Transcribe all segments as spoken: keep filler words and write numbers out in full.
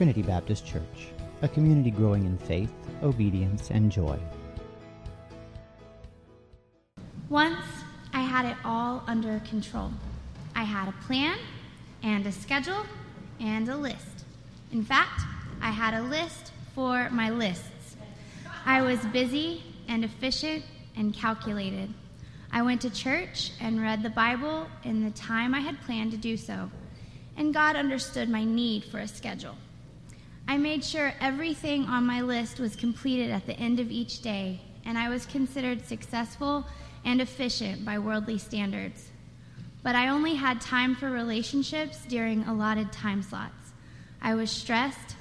Trinity Baptist Church, a community growing in faith, obedience, and joy. Once, I had it all under control. I had a plan, and a schedule, and a list. In fact, I had a list for my lists. I was busy, and efficient, and calculated. I went to church and read the Bible in the time I had planned to do so, and God understood my need for a schedule. I made sure everything on my list was completed at the end of each day, and I was considered successful and efficient by worldly standards. But I only had time for relationships during allotted time slots. I was stressed,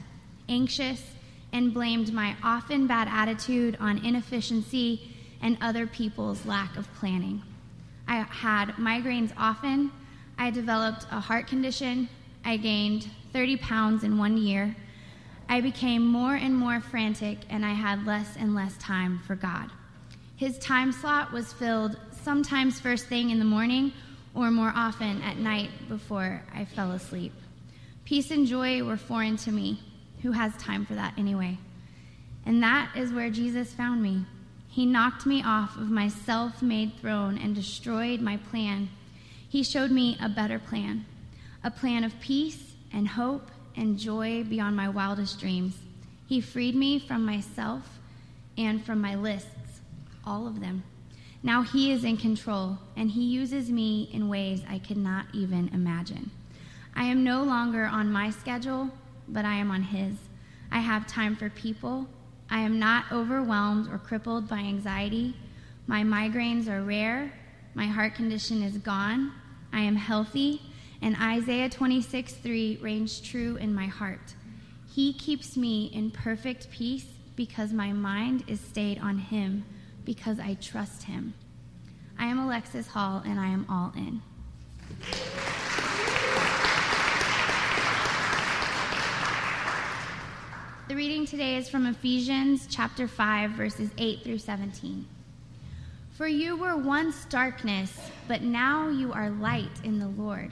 anxious, and blamed my often bad attitude on inefficiency and other people's lack of planning. I had migraines often. I developed a heart condition. I gained thirty pounds in one year. I became more and more frantic, and I had less and less time for God. His time slot was filled sometimes first thing in the morning or more often at night before I fell asleep. Peace and joy were foreign to me. Who has time for that anyway? And that is where Jesus found me. He knocked me off of my self-made throne and destroyed my plan. He showed me a better plan, a plan of peace and hope and joy beyond my wildest dreams. He freed me from myself and from my lists, all of them. Now he is in control, and he uses me in ways I could not even imagine. I am no longer on my schedule, but I am on his. I have time for people. I am not overwhelmed or crippled by anxiety. My migraines are rare. My heart condition is gone. I am healthy, and Isaiah twenty-six three reigns true in my heart. He keeps me in perfect peace because my mind is stayed on him, because I trust him. I am Alexis Hall, and I am all in. The reading today is from Ephesians chapter five, verses eight through seventeen. For you were once darkness, but now you are light in the Lord.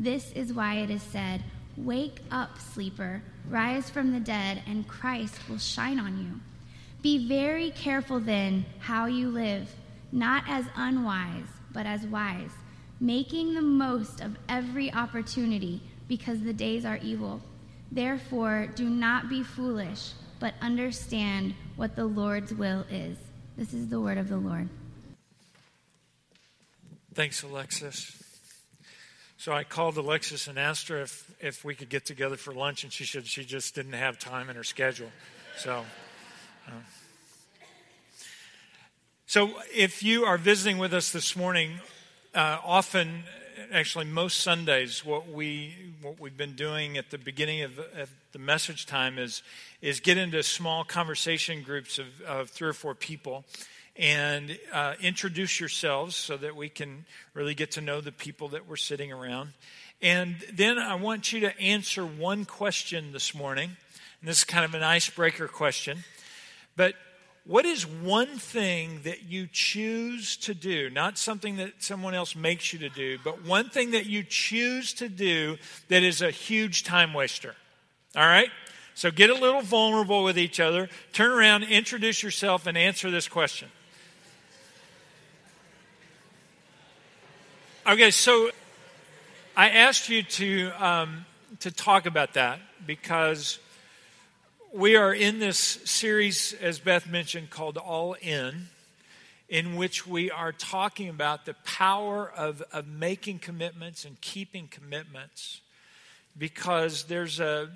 This is why it is said, "Wake up, sleeper, rise from the dead, and Christ will shine on you." Be very careful then how you live, not as unwise, but as wise, making the most of every opportunity, because the days are evil. Therefore, do not be foolish, but understand what the Lord's will is. This is the word of the Lord. Thanks, Alexis. So I called Alexis and asked her if, if we could get together for lunch, and she said she just didn't have time in her schedule. So, uh, so if you are visiting with us this morning, uh, often, actually most Sundays, what we what we've been doing at the beginning of, of the message time is is get into small conversation groups of, of three or four people, and uh, introduce yourselves so that we can really get to know the people that we're sitting around. And then I want you to answer one question this morning, and this is kind of an icebreaker question, but what is one thing that you choose to do, not something that someone else makes you to do, but one thing that you choose to do that is a huge time waster? All right? So get a little vulnerable with each other. Turn around, introduce yourself, and answer this question. Okay, so I asked you to um, to talk about that because we are in this series, as Beth mentioned, called All In, in which we are talking about the power of, of making commitments and keeping commitments, because there's a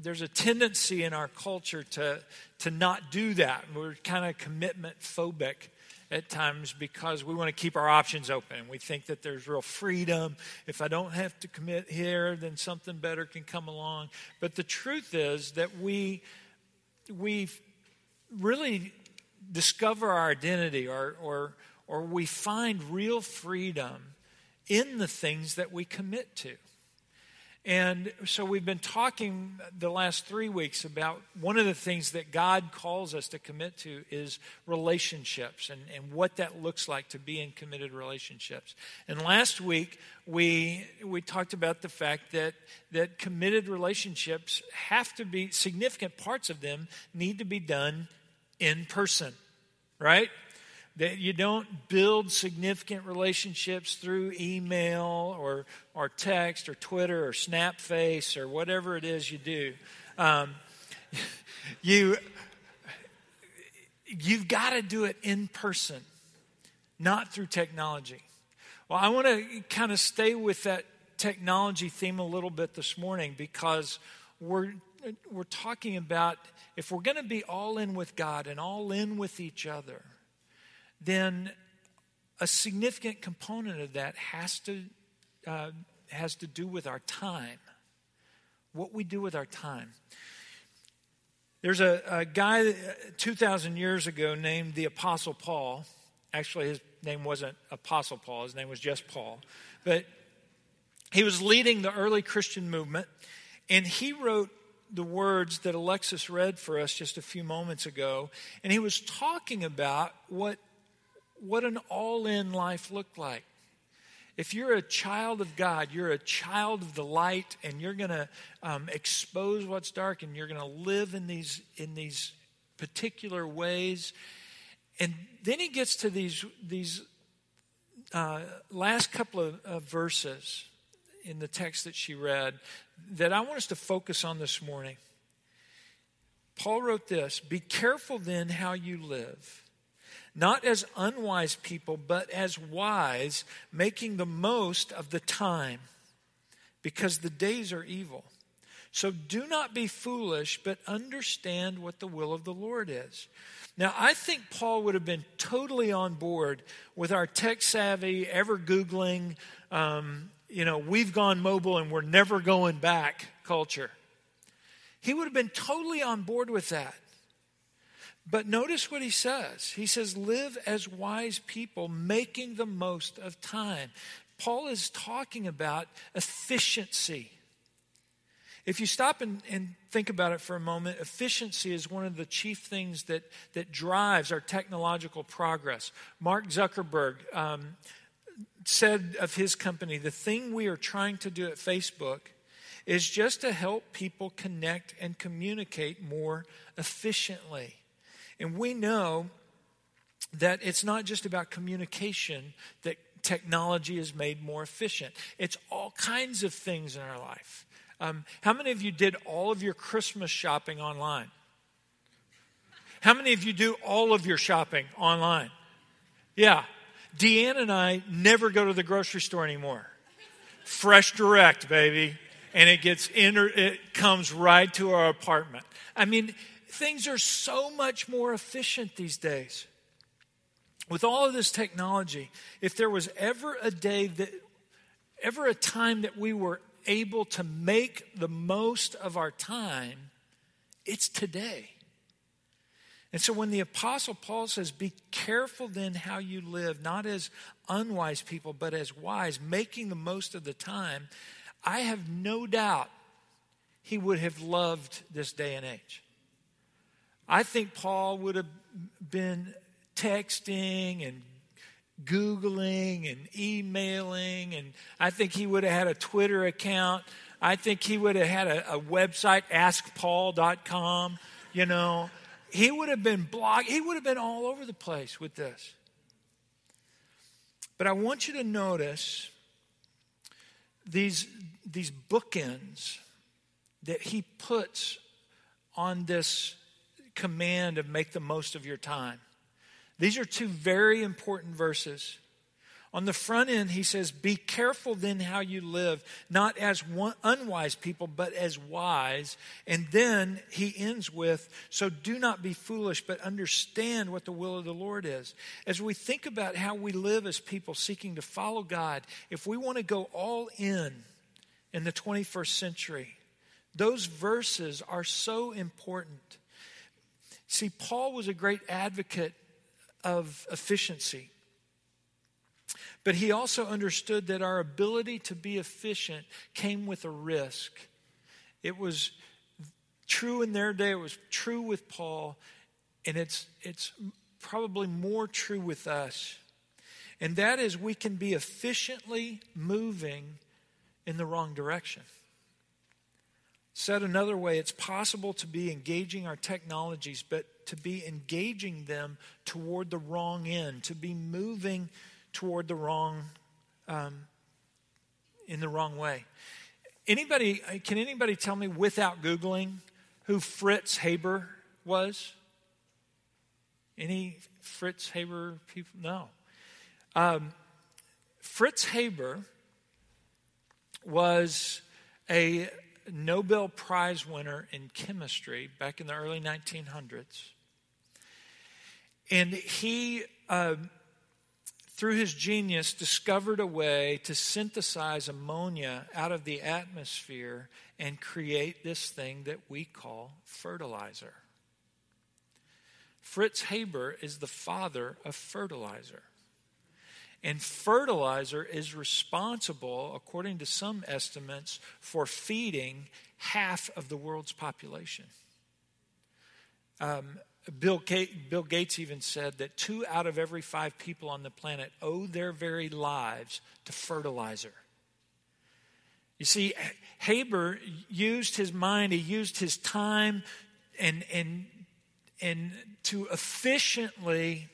there's a tendency in our culture to, to not do that. We're kind of commitment phobic at times because we want to keep our options open. We think that there's real freedom. If I don't have to commit here, then something better can come along. But the truth is that we we really discover our identity, or or or we find real freedom in the things that we commit to. And so we've been talking the last three weeks about one of the things that God calls us to commit to is relationships, and, and what that looks like to be in committed relationships. And last week, we we talked about the fact that, that committed relationships have to be, significant parts of them need to be done in person, right? That you don't build significant relationships through email or or text or Twitter or Snapface or whatever it is you do. Um, you, you've got to do it in person, not through technology. Well, I want to kind of stay with that technology theme a little bit this morning, because we're we're talking about, if we're going to be all in with God and all in with each other, then a significant component of that has to uh, has to do with our time, what we do with our time. There's a, a guy two thousand years ago named the Apostle Paul. Actually, his name wasn't Apostle Paul. His name was just Paul. But he was leading the early Christian movement, and he wrote the words that Alexis read for us just a few moments ago. And he was talking about what what an all-in life looked like. If you're a child of God, you're a child of the light, and you're going to um, expose what's dark, and you're going to live in these in these particular ways. And then he gets to these these uh, last couple of, of verses in the text that she read that I want us to focus on this morning. Paul wrote this: "Be careful then how you live, not as unwise people, but as wise, making the most of the time, because the days are evil. So do not be foolish, but understand what the will of the Lord is." Now, I think Paul would have been totally on board with our tech-savvy, ever-Googling, um, you know, we've gone mobile and we're never going back culture. He would have been totally on board with that. But notice what he says. He says, live as wise people, making the most of time. Paul is talking about efficiency. If you stop and, and think about it for a moment, efficiency is one of the chief things that, that drives our technological progress. Mark Zuckerberg um, said of his company, the thing we are trying to do at Facebook is just to help people connect and communicate more efficiently. And we know that it's not just about communication that technology is made more efficient. It's all kinds of things in our life. Um, how many of you did all of your Christmas shopping online? How many of you do all of your shopping online? Yeah. Deanne and I never go to the grocery store anymore. Fresh Direct, baby. And it gets inter- it comes right to our apartment. I mean, things are so much more efficient these days. With all of this technology, if there was ever a day that, ever a time that we were able to make the most of our time, it's today. And so when the Apostle Paul says, be careful then how you live, not as unwise people, but as wise, making the most of the time, I have no doubt he would have loved this day and age. I think Paul would have been texting and Googling and emailing, and I think he would have had a Twitter account. I think he would have had a, a website, ask paul dot com, you know. He would have been blog. He would have been all over the place with this. But I want you to notice these, these bookends that he puts on this command of make the most of your time. These are two very important verses. On the front end, he says, be careful then how you live, not as one, unwise people, but as wise. And then he ends with, so do not be foolish, but understand what the will of the Lord is. As we think about how we live as people seeking to follow God, if we want to go all in in the twenty-first century, those verses are so important. See, Paul was a great advocate of efficiency. But he also understood that our ability to be efficient came with a risk. It was true in their day. It was true with Paul. And it's, it's probably more true with us. And that is, we can be efficiently moving in the wrong direction. Said another way, it's possible to be engaging our technologies, but to be engaging them toward the wrong end, to be moving toward the wrong, um, in the wrong way. Anybody, can anybody tell me without Googling who Fritz Haber was? Any Fritz Haber people? No. Um, Fritz Haber was a Nobel Prize winner in chemistry back in the early nineteen hundreds. And he, uh, through his genius, discovered a way to synthesize ammonia out of the atmosphere and create this thing that we call fertilizer. Fritz Haber is the father of fertilizer. And fertilizer is responsible, according to some estimates, for feeding half of the world's population. Um, Bill, Kate, Bill Gates even said that two out of every five people on the planet owe their very lives to fertilizer. You see, Haber used his mind, he used his time, and and and to efficiently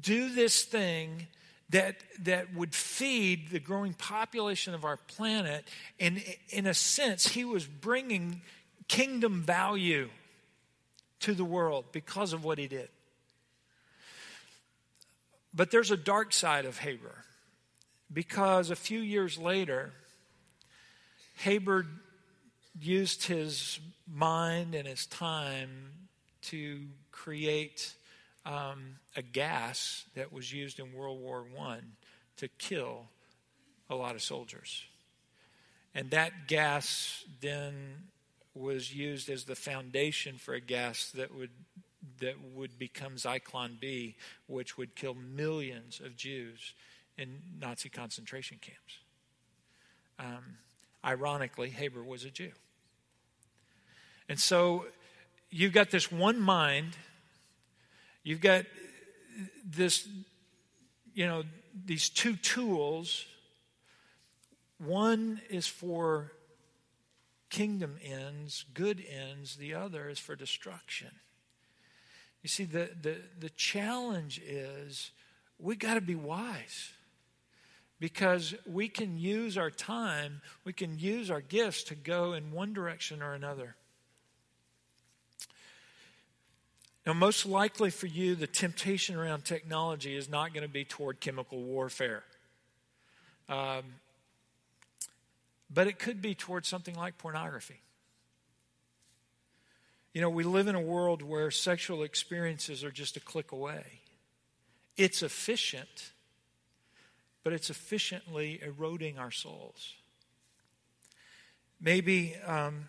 do this thing that that would feed the growing population of our planet. And in a sense, he was bringing kingdom value to the world because of what he did. But there's a dark side of Haber, because a few years later, Haber used his mind and his time to create Um, a gas that was used in World War One to kill a lot of soldiers. And that gas then was used as the foundation for a gas that would that would become Zyklon B, which would kill millions of Jews in Nazi concentration camps. Um, ironically, Haber was a Jew. And so you've got this one mind. You've got this, you know, these two tools. One is for kingdom ends, good ends. The other is for destruction. You see, the the, the challenge is, we got to be wise, because we can use our time, we can use our gifts to go in one direction or another. Now, most likely for you, the temptation around technology is not going to be toward chemical warfare. Um, but it could be toward something like pornography. You know, we live in a world where sexual experiences are just a click away. It's efficient, but it's efficiently eroding our souls. Maybe, um,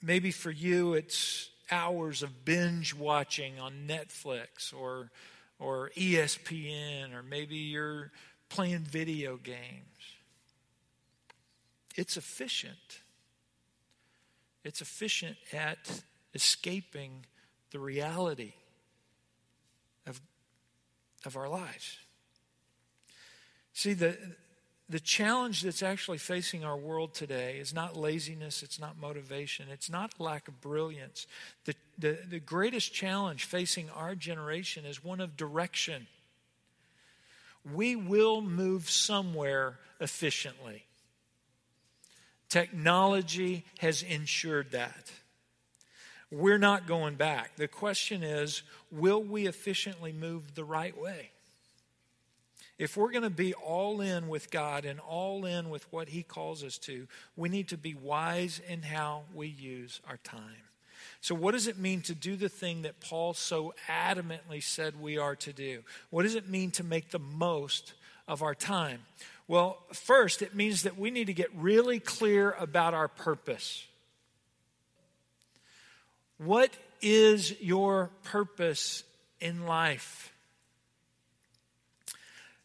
maybe for you, it's hours of binge watching on Netflix or or E S P N, or maybe you're playing video games. It's efficient. It's efficient at escaping the reality of of our lives. See, the The challenge that's actually facing our world today is not laziness, it's not motivation, it's not lack of brilliance. The, the, the greatest challenge facing our generation is one of direction. We will move somewhere efficiently. Technology has ensured that. We're not going back. The question is, will we efficiently move the right way? If we're going to be all in with God and all in with what he calls us to, we need to be wise in how we use our time. So what does it mean to do the thing that Paul so adamantly said we are to do? What does it mean to make the most of our time? Well, first, it means that we need to get really clear about our purpose. What is your purpose in life?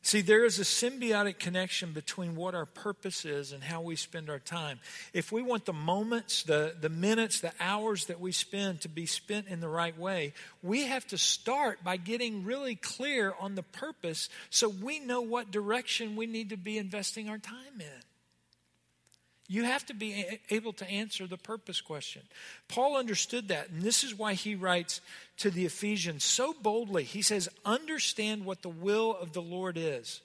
See, there is a symbiotic connection between what our purpose is and how we spend our time. If we want the moments, the, the minutes, the hours that we spend to be spent in the right way, we have to start by getting really clear on the purpose so we know what direction we need to be investing our time in. You have to be able to answer the purpose question. Paul understood that, and this is why he writes to the Ephesians so boldly. He says, understand what the will of the Lord is.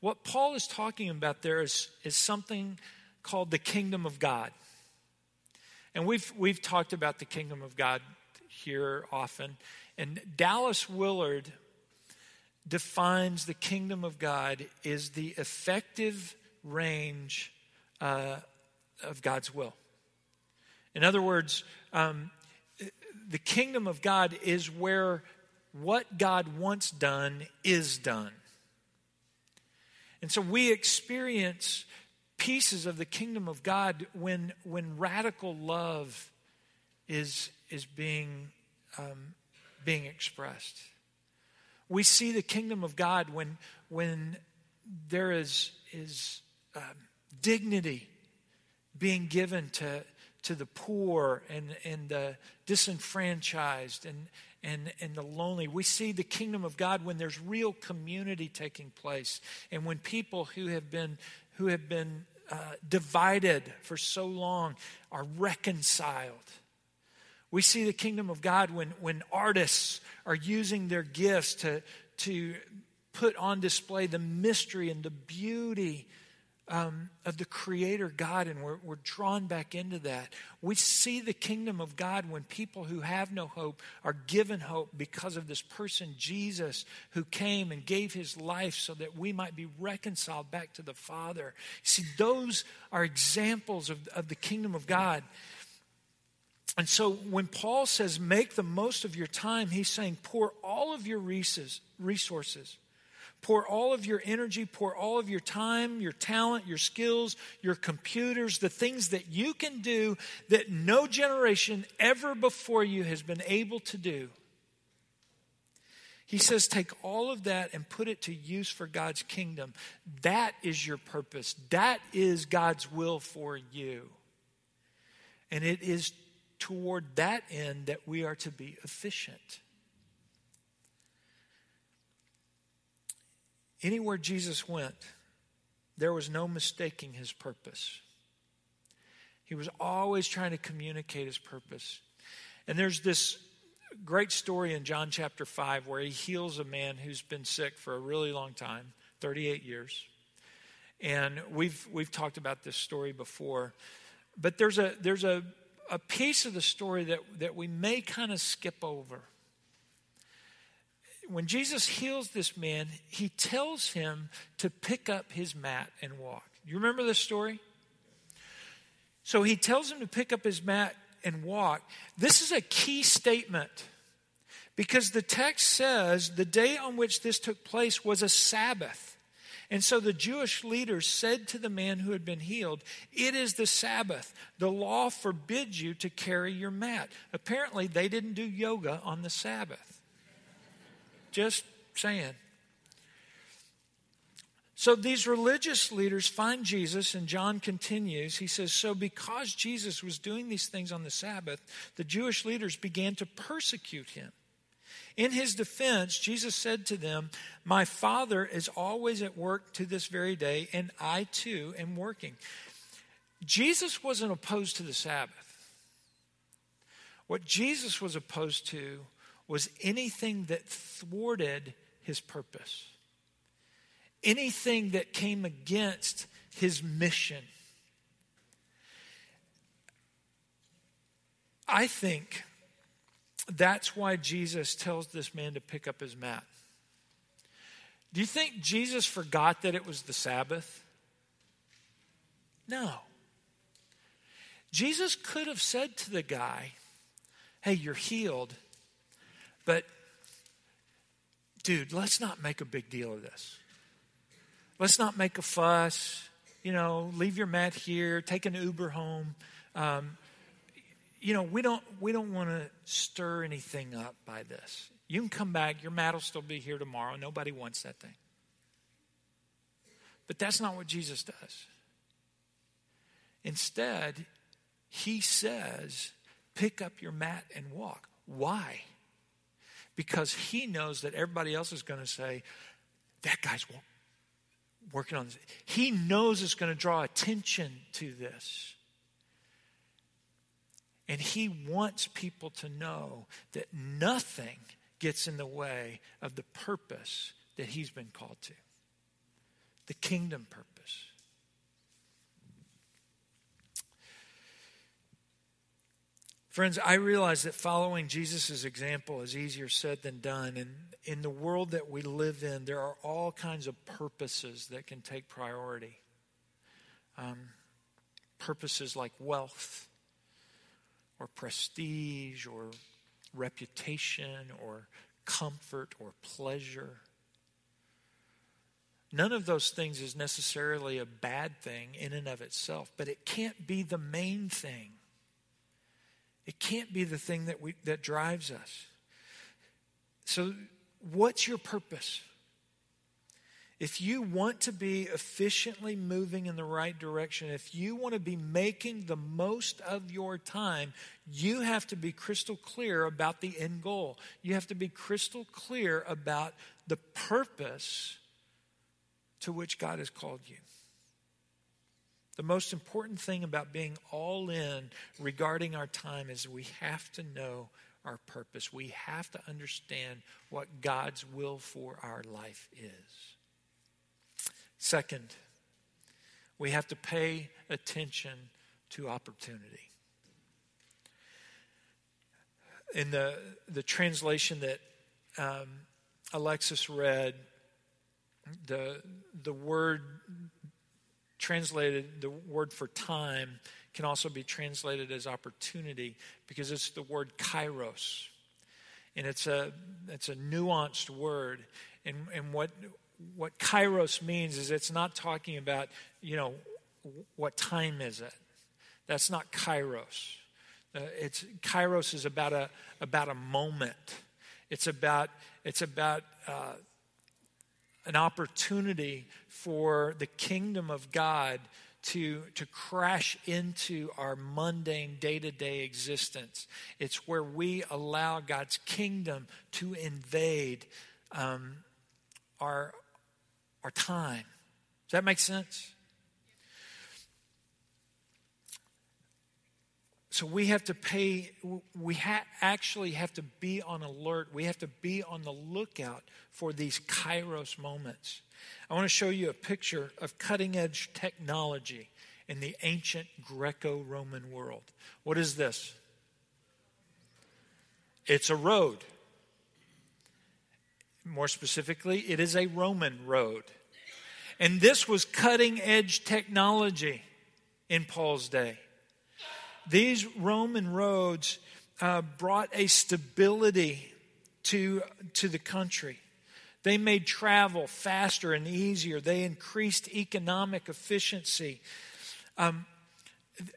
What Paul is talking about there is, is something called the kingdom of God. And we've, we've talked about the kingdom of God here often. And Dallas Willard defines the kingdom of God as the effective range Uh, of God's will. In other words, um, the kingdom of God is where what God wants done is done. And so we experience pieces of the kingdom of God when when radical love is is being um, being expressed. We see the kingdom of God when when there is is um, dignity being given to, to the poor and, and the disenfranchised and, and, and the lonely. We see the kingdom of God when there's real community taking place and when people who have been, who have been uh, divided for so long are reconciled. We see the kingdom of God when, when artists are using their gifts to, to put on display the mystery and the beauty Um, of the Creator God, and we're, we're drawn back into that. We see the kingdom of God when people who have no hope are given hope because of this person, Jesus, who came and gave his life so that we might be reconciled back to the Father. See, those are examples of, of the kingdom of God. And so when Paul says, make the most of your time, he's saying, pour all of your resources. Pour all of your energy, pour all of your time, your talent, your skills, your computers, the things that you can do that no generation ever before you has been able to do. He says, take all of that and put it to use for God's kingdom. That is your purpose. That is God's will for you. And it is toward that end that we are to be efficient. Anywhere Jesus went, there was no mistaking his purpose. He was always trying to communicate his purpose. And there's this great story in John chapter five where he heals a man who's been sick for a really long time, thirty-eight years. And we've we've talked about this story before. But there's a there's a, a piece of the story that, that we may kind of skip over. When Jesus heals this man, he tells him to pick up his mat and walk. You remember this story? So he tells him to pick up his mat and walk. This is a key statement because the text says the day on which this took place was a Sabbath. And so the Jewish leaders said to the man who had been healed, it is the Sabbath. The law forbids you to carry your mat. Apparently, they didn't do yoga on the Sabbath. Just saying. So these religious leaders find Jesus, and John continues. He says, so because Jesus was doing these things on the Sabbath, the Jewish leaders began to persecute him. In his defense, Jesus said to them, my Father is always at work to this very day, and I too am working. Jesus wasn't opposed to the Sabbath. What Jesus was opposed to was anything that thwarted his purpose, anything that came against his mission. I think that's why Jesus tells this man to pick up his mat. Do you think Jesus forgot that it was the Sabbath? No. Jesus could have said to the guy, hey, you're healed, but, dude, let's not make a big deal of this. Let's not make a fuss. You know, leave your mat here. Take an Uber home. Um, you know, we don't we don't want to stir anything up by this. You can come back. Your mat will still be here tomorrow. Nobody wants that thing. But that's not what Jesus does. Instead, he says, pick up your mat and walk. Why? Because he knows that everybody else is going to say, that guy's working on this. He knows it's going to draw attention to this. And he wants people to know that nothing gets in the way of the purpose that he's been called to. The kingdom purpose. Friends, I realize that following Jesus' example is easier said than done. And in the world that we live in, there are all kinds of purposes that can take priority. Um, purposes like wealth, or prestige, or reputation, or comfort, or pleasure. None of those things is necessarily a bad thing in and of itself, but it can't be the main thing. It can't be the thing that we that drives us. So what's your purpose? If you want to be efficiently moving in the right direction, if you want to be making the most of your time, you have to be crystal clear about the end goal. You have to be crystal clear about the purpose to which God has called you. The most important thing about being all in regarding our time is we have to know our purpose. We have to understand what God's will for our life is. Second, we have to pay attention to opportunity. In the, the translation that um, Alexis read, the, the word translated, the word for time can also be translated as opportunity because it's the word kairos. And it's a, it's a nuanced word. And, and what... What kairos means is it's not talking about, you know, what time is it? That's not kairos. Uh, it's kairos is about a about a moment. It's about it's about uh, an opportunity for the kingdom of God to to crash into our mundane day-to-day existence. It's where we allow God's kingdom to invade um, our. Our time. Does that make sense? So we have to pay, we ha- actually have to be on alert. We have to be on the lookout for these kairos moments. I want to show you a picture of cutting-edge technology in the ancient Greco-Roman world. What is this? It's a road. More specifically, it is a Roman road. And this was cutting-edge technology in Paul's day. These Roman roads uh, brought a stability to, to the country. They made travel faster and easier. They increased economic efficiency. Um, th-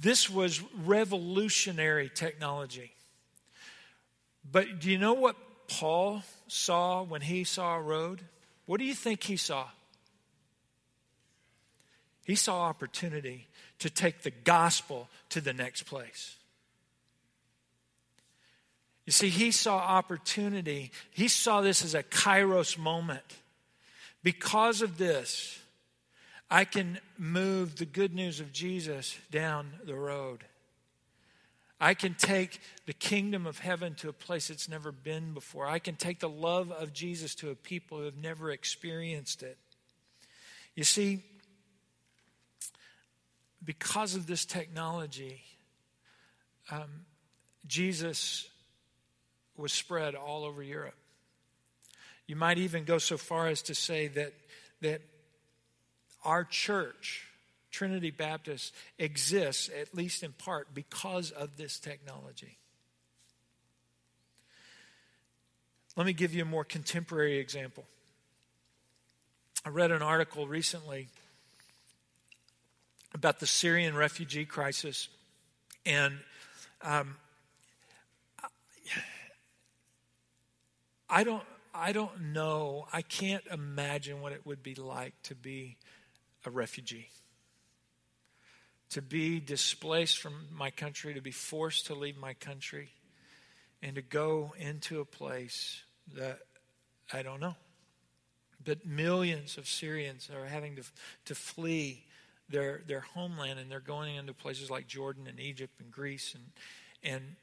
this was revolutionary technology. But do you know what Paul saw when he saw a road? What do you think he saw? He saw opportunity to take the gospel to the next place. You see, he saw opportunity. He saw this as a kairos moment. Because of this, I can move the good news of Jesus down the road. I can take the kingdom of heaven to a place it's never been before. I can take the love of Jesus to a people who have never experienced it. You see, because of this technology, um, Jesus was spread all over Europe. You might even go so far as to say that, that our church, Trinity Baptist, exists, at least in part, because of this technology. Let me give you a more contemporary example. I read an article recently about the Syrian refugee crisis and Um, I don't. I don't know. I can't imagine what it would be like to be a refugee, to be displaced from my country, to be forced to leave my country, and to go into a place that I don't know. But millions of Syrians are having to to flee their their homeland, and they're going into places like Jordan and Egypt and Greece, and and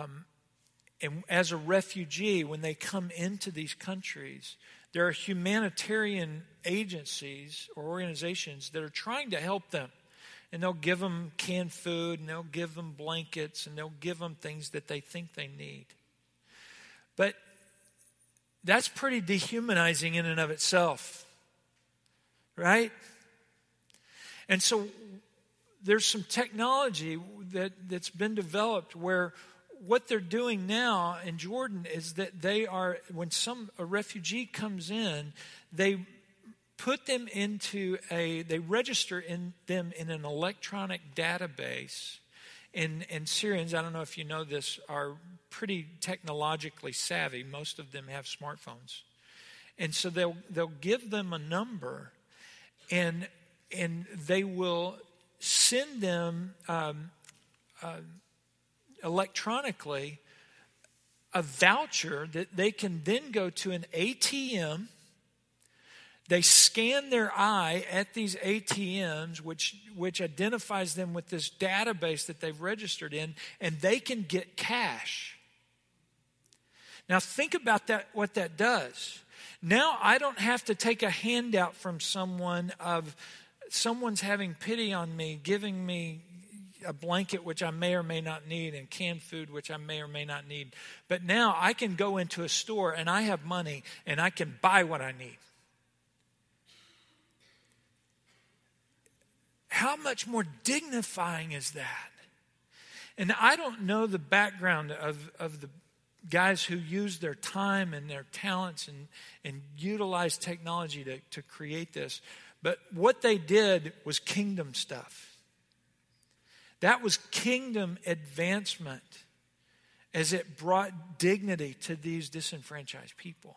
um, and as a refugee, when they come into these countries, there are humanitarian agencies or organizations that are trying to help them. And they'll give them canned food, and they'll give them blankets, and they'll give them things that they think they need. But that's pretty dehumanizing in and of itself, right? And so there's some technology that, that's been developed where what they're doing now in Jordan is that they are, when some a refugee comes in, they... put them into a, they register in them in an electronic database. And, and Syrians, I don't know if you know this, are pretty technologically savvy. Most of them have smartphones. And so they'll they'll give them a number, and and they will send them um, uh, electronically a voucher that they can then go to an A T M. They scan their eye at these A T Ms, which which identifies them with this database that they've registered in, and they can get cash. Now think about that, what that does. Now I don't have to take a handout from someone of someone's having pity on me, giving me a blanket which I may or may not need, and canned food which I may or may not need. But now I can go into a store and I have money and I can buy what I need. How much more dignifying is that? And I don't know the background of, of the guys who use their time and their talents and, and utilize technology to, to create this. But what they did was kingdom stuff. That was kingdom advancement as it brought dignity to these disenfranchised people.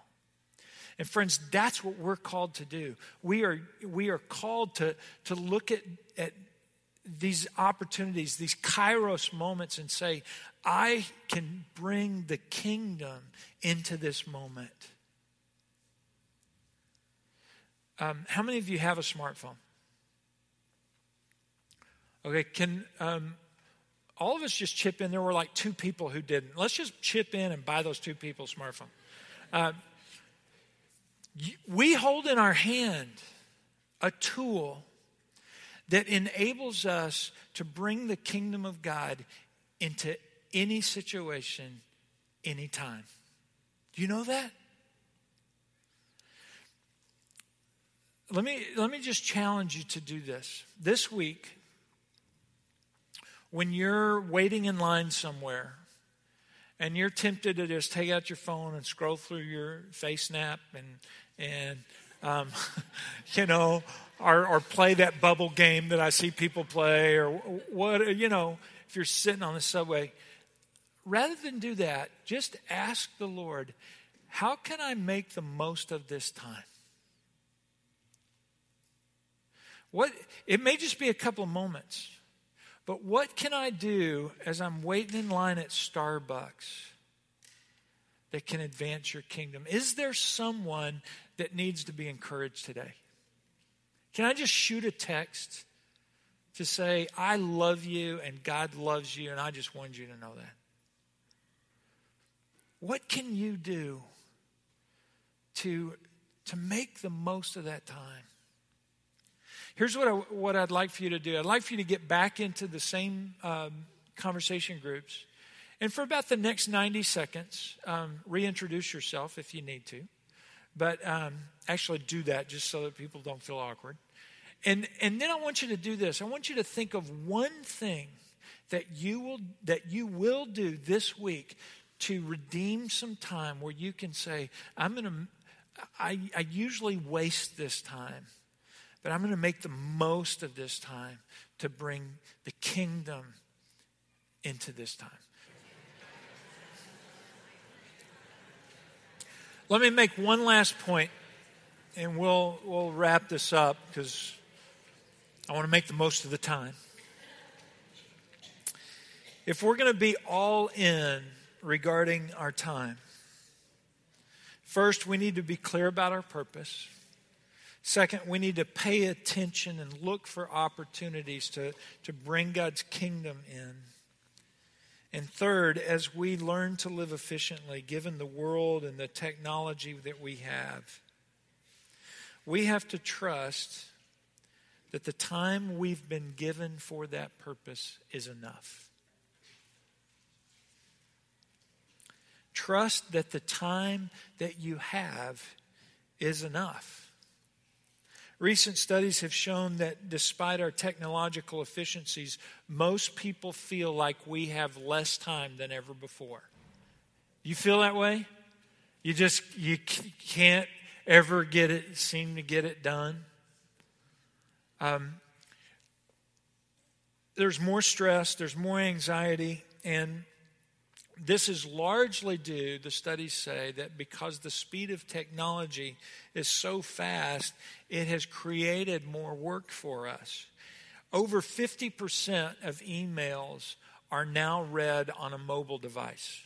And friends, that's what we're called to do. We are we are called to, to look at, at these opportunities, these kairos moments, and say, I can bring the kingdom into this moment. Um, how many of you have a smartphone? Okay, can um, all of us just chip in? There were like two people who didn't. Let's just chip in and buy those two people's smartphone. Uh, We hold in our hand a tool that enables us to bring the kingdom of God into any situation, any time. Do you know that? Let me, let me just challenge you to do this. This week, when you're waiting in line somewhere, and you're tempted to just take out your phone and scroll through your FaceNap and and um, you know, or or play that bubble game that I see people play, or what you know, if you're sitting on the subway, rather than do that, just ask the Lord, how can I make the most of this time? What it may just be a couple of moments. But what can I do as I'm waiting in line at Starbucks that can advance your kingdom? Is there someone that needs to be encouraged today? Can I just shoot a text to say, I love you and God loves you, and I just wanted you to know that? What can you do to, to make the most of that time? Here's what, I, what I'd like for you to do. I'd like for you to get back into the same um, conversation groups. And for about the next ninety seconds, um, reintroduce yourself if you need to. But um, actually do that just so that people don't feel awkward. And, and then I want you to do this. I want you to think of one thing that you will, that you will do this week to redeem some time where you can say, I'm gonna, I, I usually waste this time. But I'm going to make the most of this time to bring the kingdom into this time. Let me make one last point, and we'll we'll wrap this up because I want to make the most of the time. If we're going to be all in regarding our time, first, we need to be clear about our purpose. Second, we need to pay attention and look for opportunities to, to bring God's kingdom in. And third, as we learn to live efficiently, given the world and the technology that we have, we have to trust that the time we've been given for that purpose is enough. Trust that the time that you have is enough. Recent studies have shown that despite our technological efficiencies, most people feel like we have less time than ever before. You feel that way? You just, you can't ever get it, seem to get it done. Um, there's more stress, there's more anxiety, and this is largely due, the studies say, that because the speed of technology is so fast, it has created more work for us. Over fifty percent of emails are now read on a mobile device.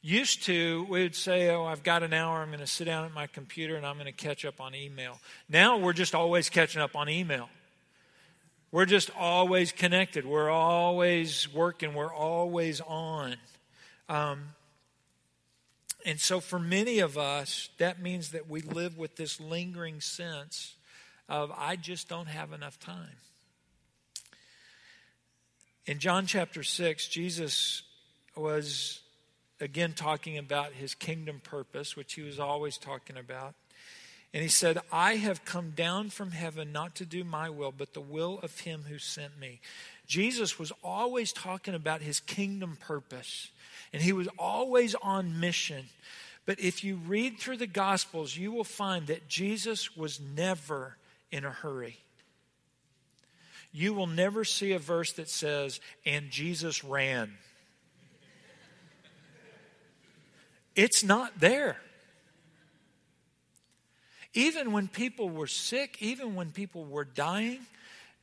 Used to, we would say, oh, I've got an hour, I'm going to sit down at my computer and I'm going to catch up on email. Now we're just always catching up on email. We're just always connected. We're always working. We're always on. Um, and so for many of us, that means that we live with this lingering sense of, I just don't have enough time. In John chapter six, Jesus was again talking about his kingdom purpose, which he was always talking about. And he said, I have come down from heaven not to do my will, but the will of him who sent me. Jesus was always talking about his kingdom purpose, and he was always on mission. But if you read through the Gospels, you will find that Jesus was never in a hurry. You will never see a verse that says, and Jesus ran. It's not there. Even when people were sick, even when people were dying,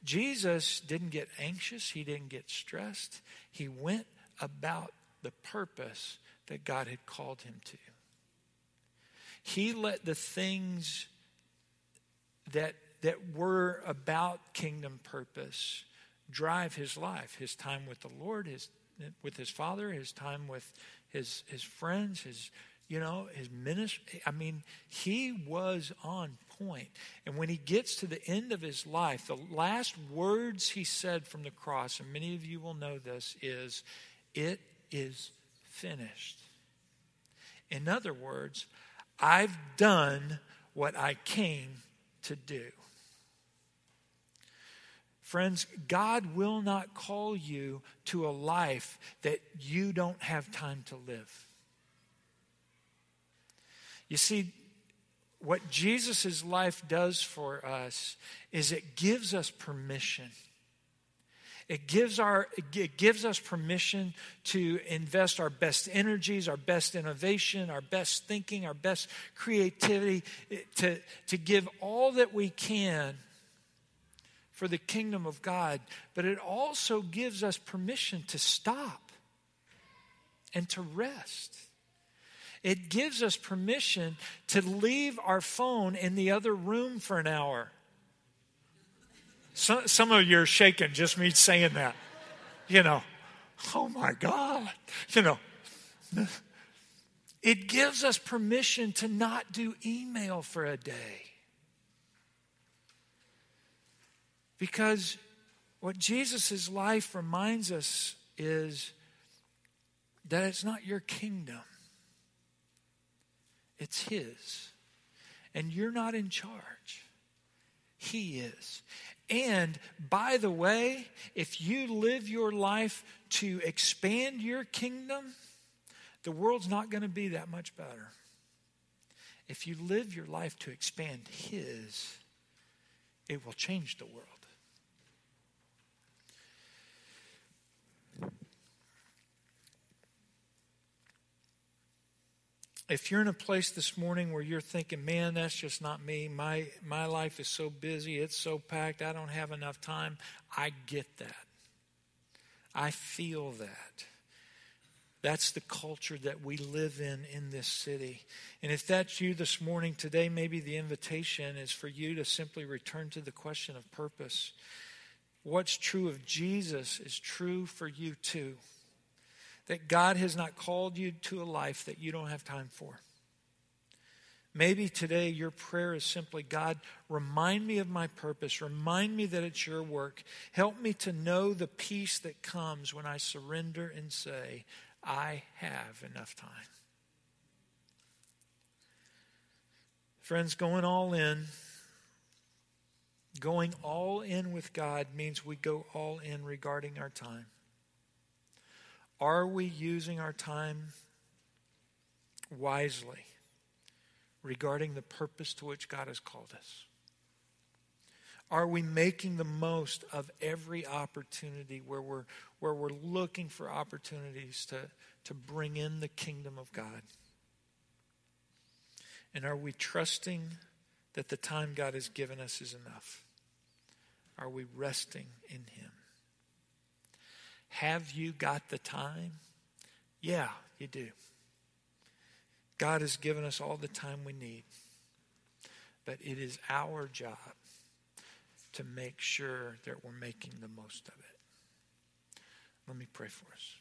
Jesus didn't get anxious. He didn't get stressed. He went about the purpose that God had called him to. He let the things that, that were about kingdom purpose drive his life, his time with the Lord, his with his Father, his time with his his friends, his You know, his ministry, I mean, he was on point. And when he gets to the end of his life, the last words he said from the cross, and many of you will know this, is, it is finished. In other words, I've done what I came to do. Friends, God will not call you to a life that you don't have time to live. You see, what Jesus' life does for us is it gives us permission. It gives our it gives us permission to invest our best energies, our best innovation, our best thinking, our best creativity, to, to give all that we can for the kingdom of God. But it also gives us permission to stop and to rest. It gives us permission to leave our phone in the other room for an hour. Some, some of you are shaking just me saying that. You know, oh my God. You know, it gives us permission to not do email for a day. Because what Jesus' life reminds us is that it's not your kingdom. It's his. And you're not in charge. He is. And by the way, if you live your life to expand your kingdom, the world's not going to be that much better. If you live your life to expand his, it will change the world. if you're in a place this morning where you're thinking, man, that's just not me. My, my life is so busy. It's so packed. I don't have enough time. I get that. I feel that. That's the culture that we live in in this city. And if that's you this morning, today maybe the invitation is for you to simply return to the question of purpose. What's true of Jesus is true for you too. That God has not called you to a life that you don't have time for. Maybe today your prayer is simply, God, remind me of my purpose. Remind me that it's your work. Help me to know the peace that comes when I surrender and say, I have enough time. Friends, going all in, going all in with God means we go all in regarding our time. Are we using our time wisely regarding the purpose to which God has called us? Are we making the most of every opportunity where we're where we're looking for opportunities to, to bring in the kingdom of God? And are we trusting that the time God has given us is enough? Are we resting in Him? Have you got the time? Yeah, you do. God has given us all the time we need. But it is our job to make sure that we're making the most of it. Let me pray for us.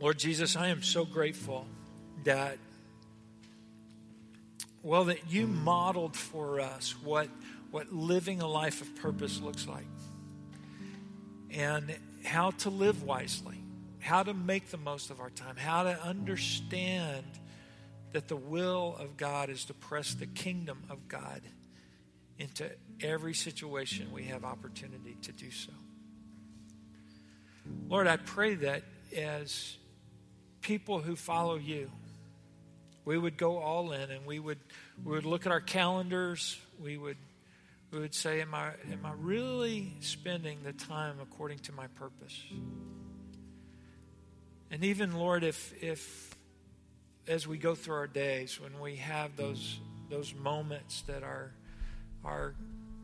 Lord Jesus, I am so grateful that, well, that you modeled for us what, what living a life of purpose looks like and how to live wisely, how to make the most of our time, how to understand that the will of God is to press the kingdom of God into every situation we have opportunity to do so. Lord, I pray that as people who follow you, we would go all in and we would we would look at our calendars. We would we would say, am I am I really spending the time according to my purpose? And even, Lord, if if as we go through our days, when we have those those moments that are, are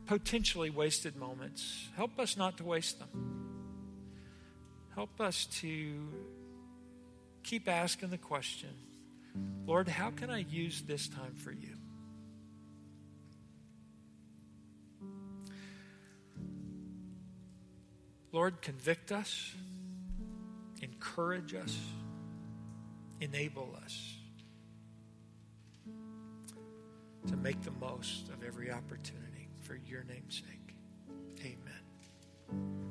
potentially wasted moments, help us not to waste them. Help us to keep asking the question, Lord, how can I use this time for you? Lord, convict us, encourage us, enable us to make the most of every opportunity for your name's sake. Amen.